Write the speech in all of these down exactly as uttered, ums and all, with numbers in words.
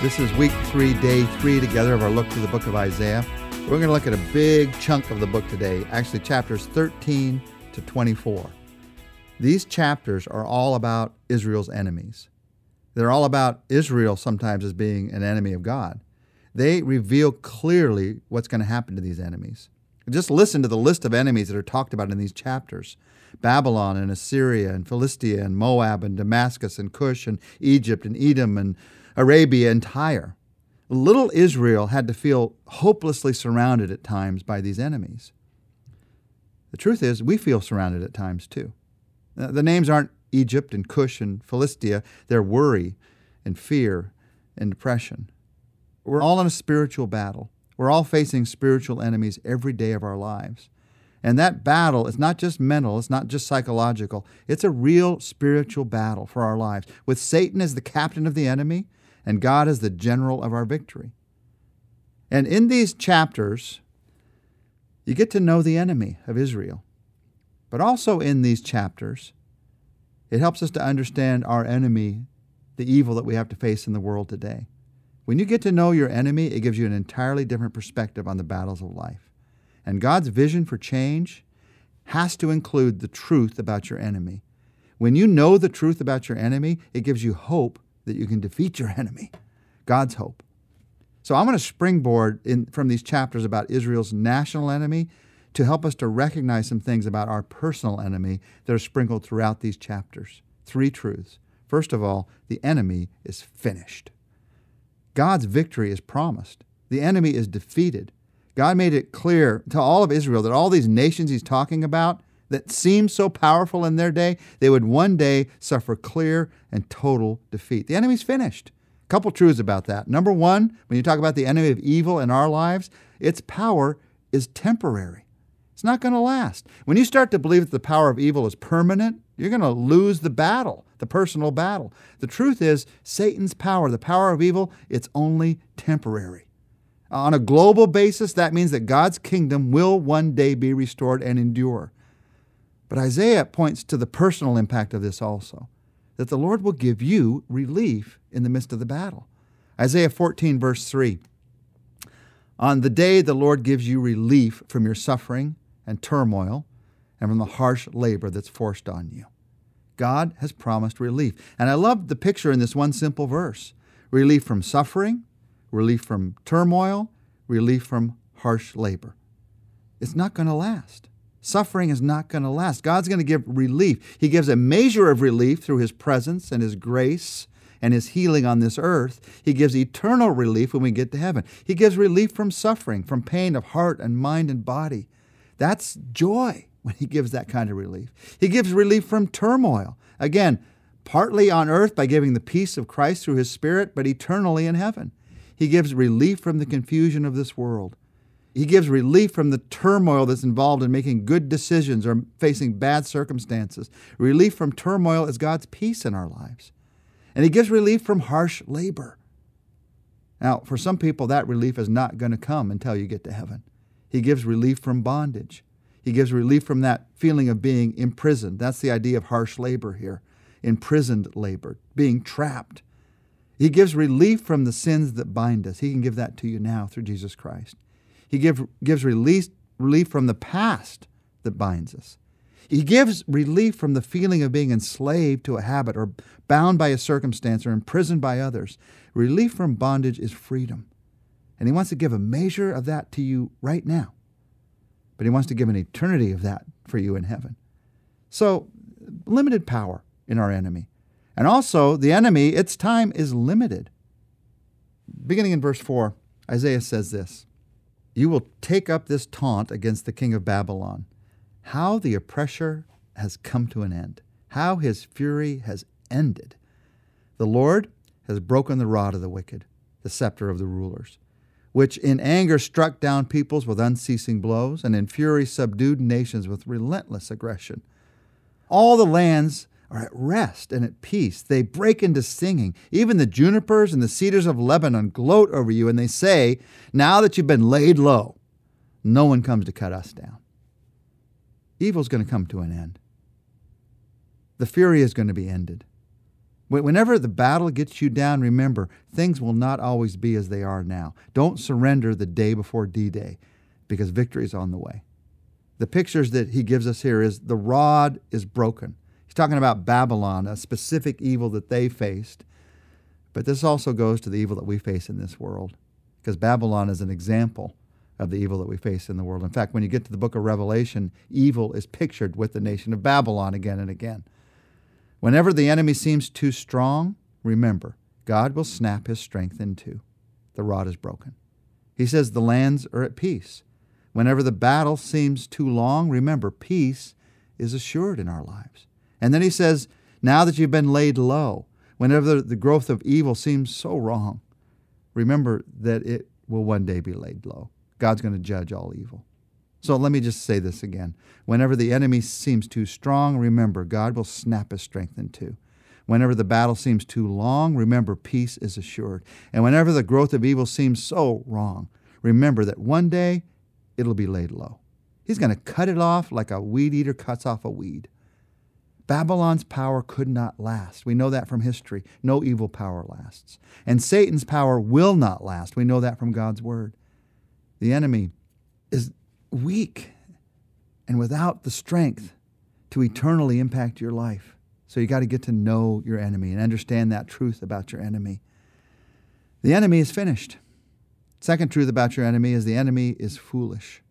This is week three, day three together of our look through the book of Isaiah. We're going to look at a big chunk of the book today, actually chapters thirteen to twenty-four. These chapters are all about Israel's enemies. They're all about Israel sometimes as being an enemy of God. They reveal clearly what's going to happen to these enemies. Just listen to the list of enemies that are talked about in these chapters. Babylon and Assyria and Philistia and Moab and Damascus and Cush and Egypt and Edom and Arabia and Tyre. Little Israel had to feel hopelessly surrounded at times by these enemies. The truth is, we feel surrounded at times too. The names aren't Egypt and Cush and Philistia. They're worry and fear and depression. We're all in a spiritual battle. We're all facing spiritual enemies every day of our lives. And that battle is not just mental, it's not just psychological. It's a real spiritual battle for our lives, with Satan as the captain of the enemy and God as the general of our victory. And in these chapters, you get to know the enemy of Israel. But also in these chapters, it helps us to understand our enemy, the evil that we have to face in the world today. When you get to know your enemy, it gives you an entirely different perspective on the battles of life. And God's vision for change has to include the truth about your enemy. When you know the truth about your enemy, it gives you hope that you can defeat your enemy, God's hope. So I'm going to springboard in, from these chapters about Israel's national enemy to help us to recognize some things about our personal enemy that are sprinkled throughout these chapters. Three truths. First of all, the enemy is finished. God's victory is promised. The enemy is defeated. God made it clear to all of Israel that all these nations he's talking about that seemed so powerful in their day, they would one day suffer clear and total defeat. The enemy's finished. A couple truths about that. Number one, when you talk about the enemy of evil in our lives, its power is temporary. It's not going to last. When you start to believe that the power of evil is permanent, you're going to lose the battle, the personal battle. The truth is, Satan's power, the power of evil, it's only temporary. On a global basis, that means that God's kingdom will one day be restored and endure. But Isaiah points to the personal impact of this also, that the Lord will give you relief in the midst of the battle. Isaiah fourteen, verse three, "On the day the Lord gives you relief from your suffering and turmoil, and from the harsh labor that's forced on you." God has promised relief. And I love the picture in this one simple verse. Relief from suffering, relief from turmoil, relief from harsh labor. It's not going to last. Suffering is not going to last. God's going to give relief. He gives a measure of relief through His presence and His grace and His healing on this earth. He gives eternal relief when we get to heaven. He gives relief from suffering, from pain of heart and mind and body. That's joy when He gives that kind of relief. He gives relief from turmoil. Again, partly on earth by giving the peace of Christ through His Spirit, but eternally in heaven. He gives relief from the confusion of this world. He gives relief from the turmoil that's involved in making good decisions or facing bad circumstances. Relief from turmoil is God's peace in our lives. And He gives relief from harsh labor. Now, for some people, that relief is not going to come until you get to heaven. He gives relief from bondage. He gives relief from that feeling of being imprisoned. That's the idea of harsh labor here. Imprisoned labor, being trapped. He gives relief from the sins that bind us. He can give that to you now through Jesus Christ. He give, gives release, relief from the past that binds us. He gives relief from the feeling of being enslaved to a habit or bound by a circumstance or imprisoned by others. Relief from bondage is freedom. And He wants to give a measure of that to you right now. But He wants to give an eternity of that for you in heaven. So, limited power in our enemy. And also, the enemy, its time is limited. Beginning in verse four, Isaiah says this, "You will take up this taunt against the king of Babylon. How the oppressor has come to an end. How his fury has ended. The Lord has broken the rod of the wicked, the scepter of the rulers, which in anger struck down peoples with unceasing blows, and in fury subdued nations with relentless aggression. All the lands are at rest and at peace. They break into singing. Even the junipers and the cedars of Lebanon gloat over you, and they say, 'Now that you've been laid low, no one comes to cut us down.'" Evil's going to come to an end. The fury is going to be ended. Whenever the battle gets you down, remember, things will not always be as they are now. Don't surrender the day before D-Day, because victory is on the way. The pictures that he gives us here is the rod is broken. He's talking about Babylon, a specific evil that they faced. But this also goes to the evil that we face in this world, because Babylon is an example of the evil that we face in the world. In fact, when you get to the book of Revelation, evil is pictured with the nation of Babylon again and again. Whenever the enemy seems too strong, remember, God will snap his strength in two. The rod is broken. He says the lands are at peace. Whenever the battle seems too long, remember, peace is assured in our lives. And then he says, now that you've been laid low, whenever the growth of evil seems so wrong, remember that it will one day be laid low. God's going to judge all evil. So let me just say this again. Whenever the enemy seems too strong, remember, God will snap his strength in two. Whenever the battle seems too long, remember, peace is assured. And whenever the growth of evil seems so wrong, remember that one day it'll be laid low. He's going to cut it off like a weed eater cuts off a weed. Babylon's power could not last. We know that from history. No evil power lasts. And Satan's power will not last. We know that from God's word. The enemy is weak and without the strength to eternally impact your life. So you got to get to know your enemy and understand that truth about your enemy. The enemy is finished. Second truth about your enemy is the enemy is foolish.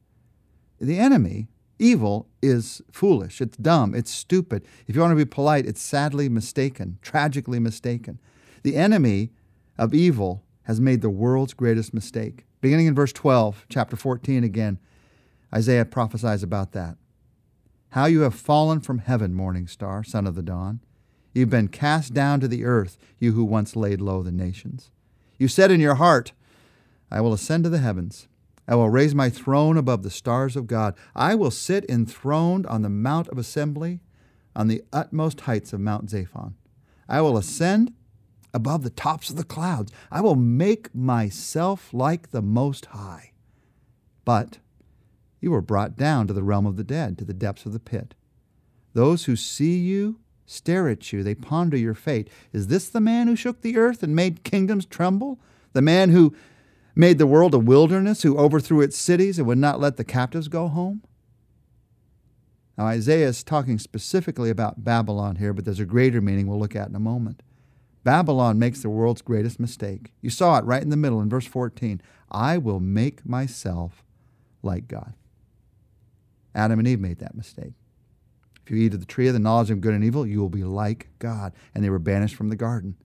The enemy, evil, is foolish. It's dumb. It's stupid. If you want to be polite, it's sadly mistaken, tragically mistaken. The enemy of evil has made the world's greatest mistake. Beginning in verse twelve, chapter fourteen again, Isaiah prophesies about that. How you have fallen from heaven, morning star, son of the dawn. You've been cast down to the earth, you who once laid low the nations. You said in your heart, I will ascend to the heavens. I will raise my throne above the stars of God. I will sit enthroned on the mount of assembly, on the utmost heights of Mount Zaphon. I will ascend above the tops of the clouds. I will make myself like the Most High. But you were brought down to the realm of the dead, to the depths of the pit. Those who see you stare at you. They ponder your fate. Is this the man who shook the earth and made kingdoms tremble? The man who made the world a wilderness, who overthrew its cities and would not let the captives go home? Now, Isaiah is talking specifically about Babylon here, but there's a greater meaning we'll look at in a moment. Babylon makes the world's greatest mistake. You saw it right in the middle in verse fourteen. I will make myself like God. Adam and Eve made that mistake. If you eat of the tree of the knowledge of good and evil, you will be like God. And they were banished from the garden.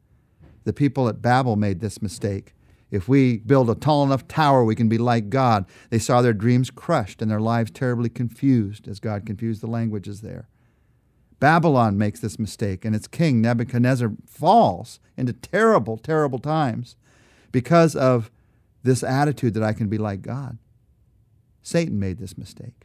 The people at Babel made this mistake. If we build a tall enough tower, we can be like God. They saw their dreams crushed and their lives terribly confused, as God confused the languages there. Babylon makes this mistake, and its king, Nebuchadnezzar, falls into terrible, terrible times because of this attitude that I can be like God. Satan made this mistake.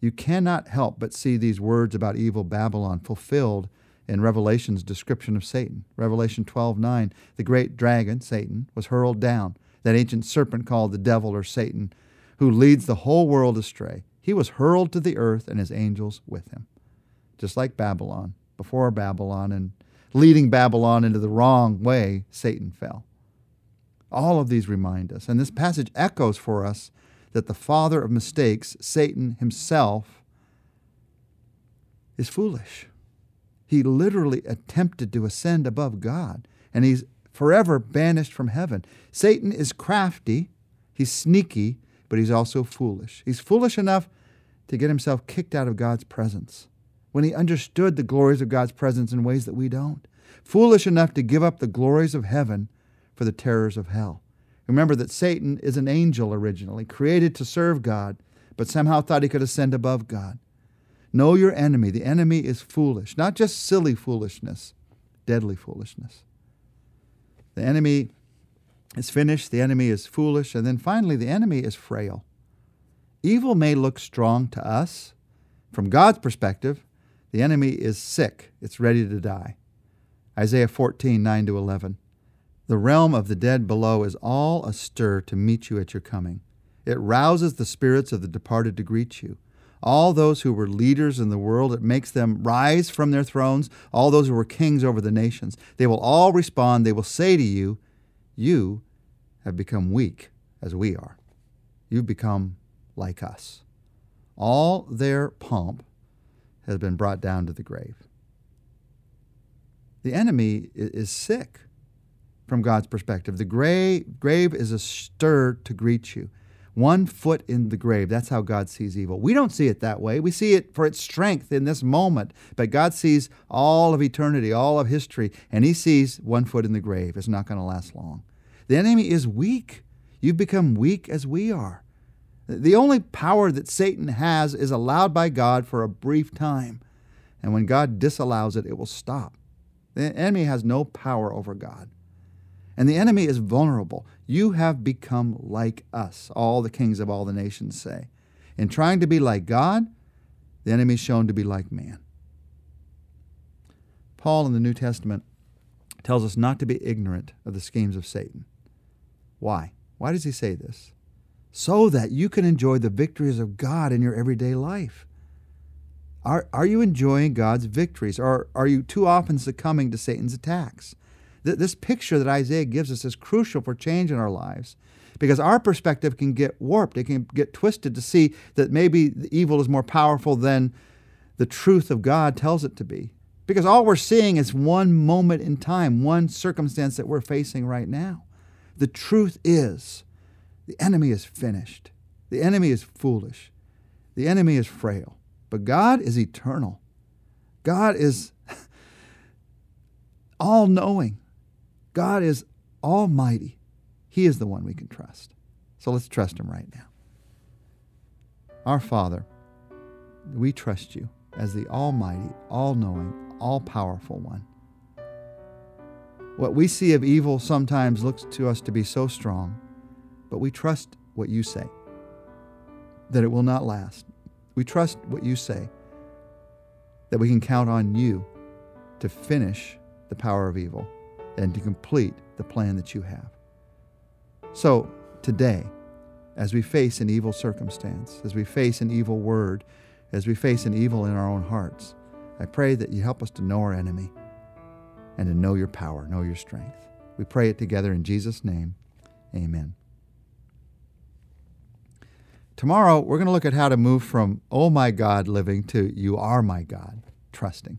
You cannot help but see these words about evil Babylon fulfilled in Revelation's description of Satan. Revelation twelve nine, the great dragon, Satan, was hurled down, that ancient serpent called the devil or Satan, who leads the whole world astray. He was hurled to the earth and his angels with him. Just like Babylon, before Babylon, and leading Babylon into the wrong way, Satan fell. All of these remind us, and this passage echoes for us, that the father of mistakes, Satan himself, is foolish. He literally attempted to ascend above God, and he's forever banished from heaven. Satan is crafty, he's sneaky, but he's also foolish. He's foolish enough to get himself kicked out of God's presence when he understood the glories of God's presence in ways that we don't. Foolish enough to give up the glories of heaven for the terrors of hell. Remember that Satan is an angel originally, created to serve God, but somehow thought he could ascend above God. Know your enemy. The enemy is foolish, not just silly foolishness, deadly foolishness. The enemy is finished, the enemy is foolish, and then finally the enemy is frail. Evil may look strong to us. From God's perspective, the enemy is sick. It's ready to die. Isaiah fourteen nine to eleven. The realm of the dead below is all astir to meet you at your coming. It rouses the spirits of the departed to greet you. All those who were leaders in the world, it makes them rise from their thrones. All those who were kings over the nations, they will all respond. They will say to you, you have become weak as we are. You've become like us. All their pomp has been brought down to the grave. The enemy is sick from God's perspective. The grave, grave is astir to greet you. One foot in the grave. That's how God sees evil. We don't see it that way. We see it for its strength in this moment. But God sees all of eternity, all of history, and he sees one foot in the grave. It's not going to last long. The enemy is weak. You've become weak as we are. The only power that Satan has is allowed by God for a brief time. And when God disallows it, it will stop. The enemy has no power over God. And the enemy is vulnerable. You have become like us, all the kings of all the nations say. In trying to be like God, the enemy is shown to be like man. Paul in the New Testament tells us not to be ignorant of the schemes of Satan. Why? Why does he say this? So that you can enjoy the victories of God in your everyday life. Are, are you enjoying God's victories, or are you too often succumbing to Satan's attacks? Th- this picture that Isaiah gives us is crucial for change in our lives, because our perspective can get warped. It can get twisted to see that maybe the evil is more powerful than the truth of God tells it to be, because all we're seeing is one moment in time, one circumstance that we're facing right now. The truth is, the enemy is finished. The enemy is foolish. The enemy is frail. But God is eternal. God is all-knowing. God is almighty. He is the one we can trust. So let's trust him right now. Our Father, we trust you as the almighty, all-knowing, all-powerful one. What we see of evil sometimes looks to us to be so strong, but we trust what you say, that it will not last. We trust what you say, that we can count on you to finish the power of evil and to complete the plan that you have. So today, as we face an evil circumstance, as we face an evil word, as we face an evil in our own hearts, I pray that you help us to know our enemy and to know your power, know your strength. We pray it together in Jesus' name. Amen. Tomorrow, we're going to look at how to move from, oh my God, living to you are my God, trusting.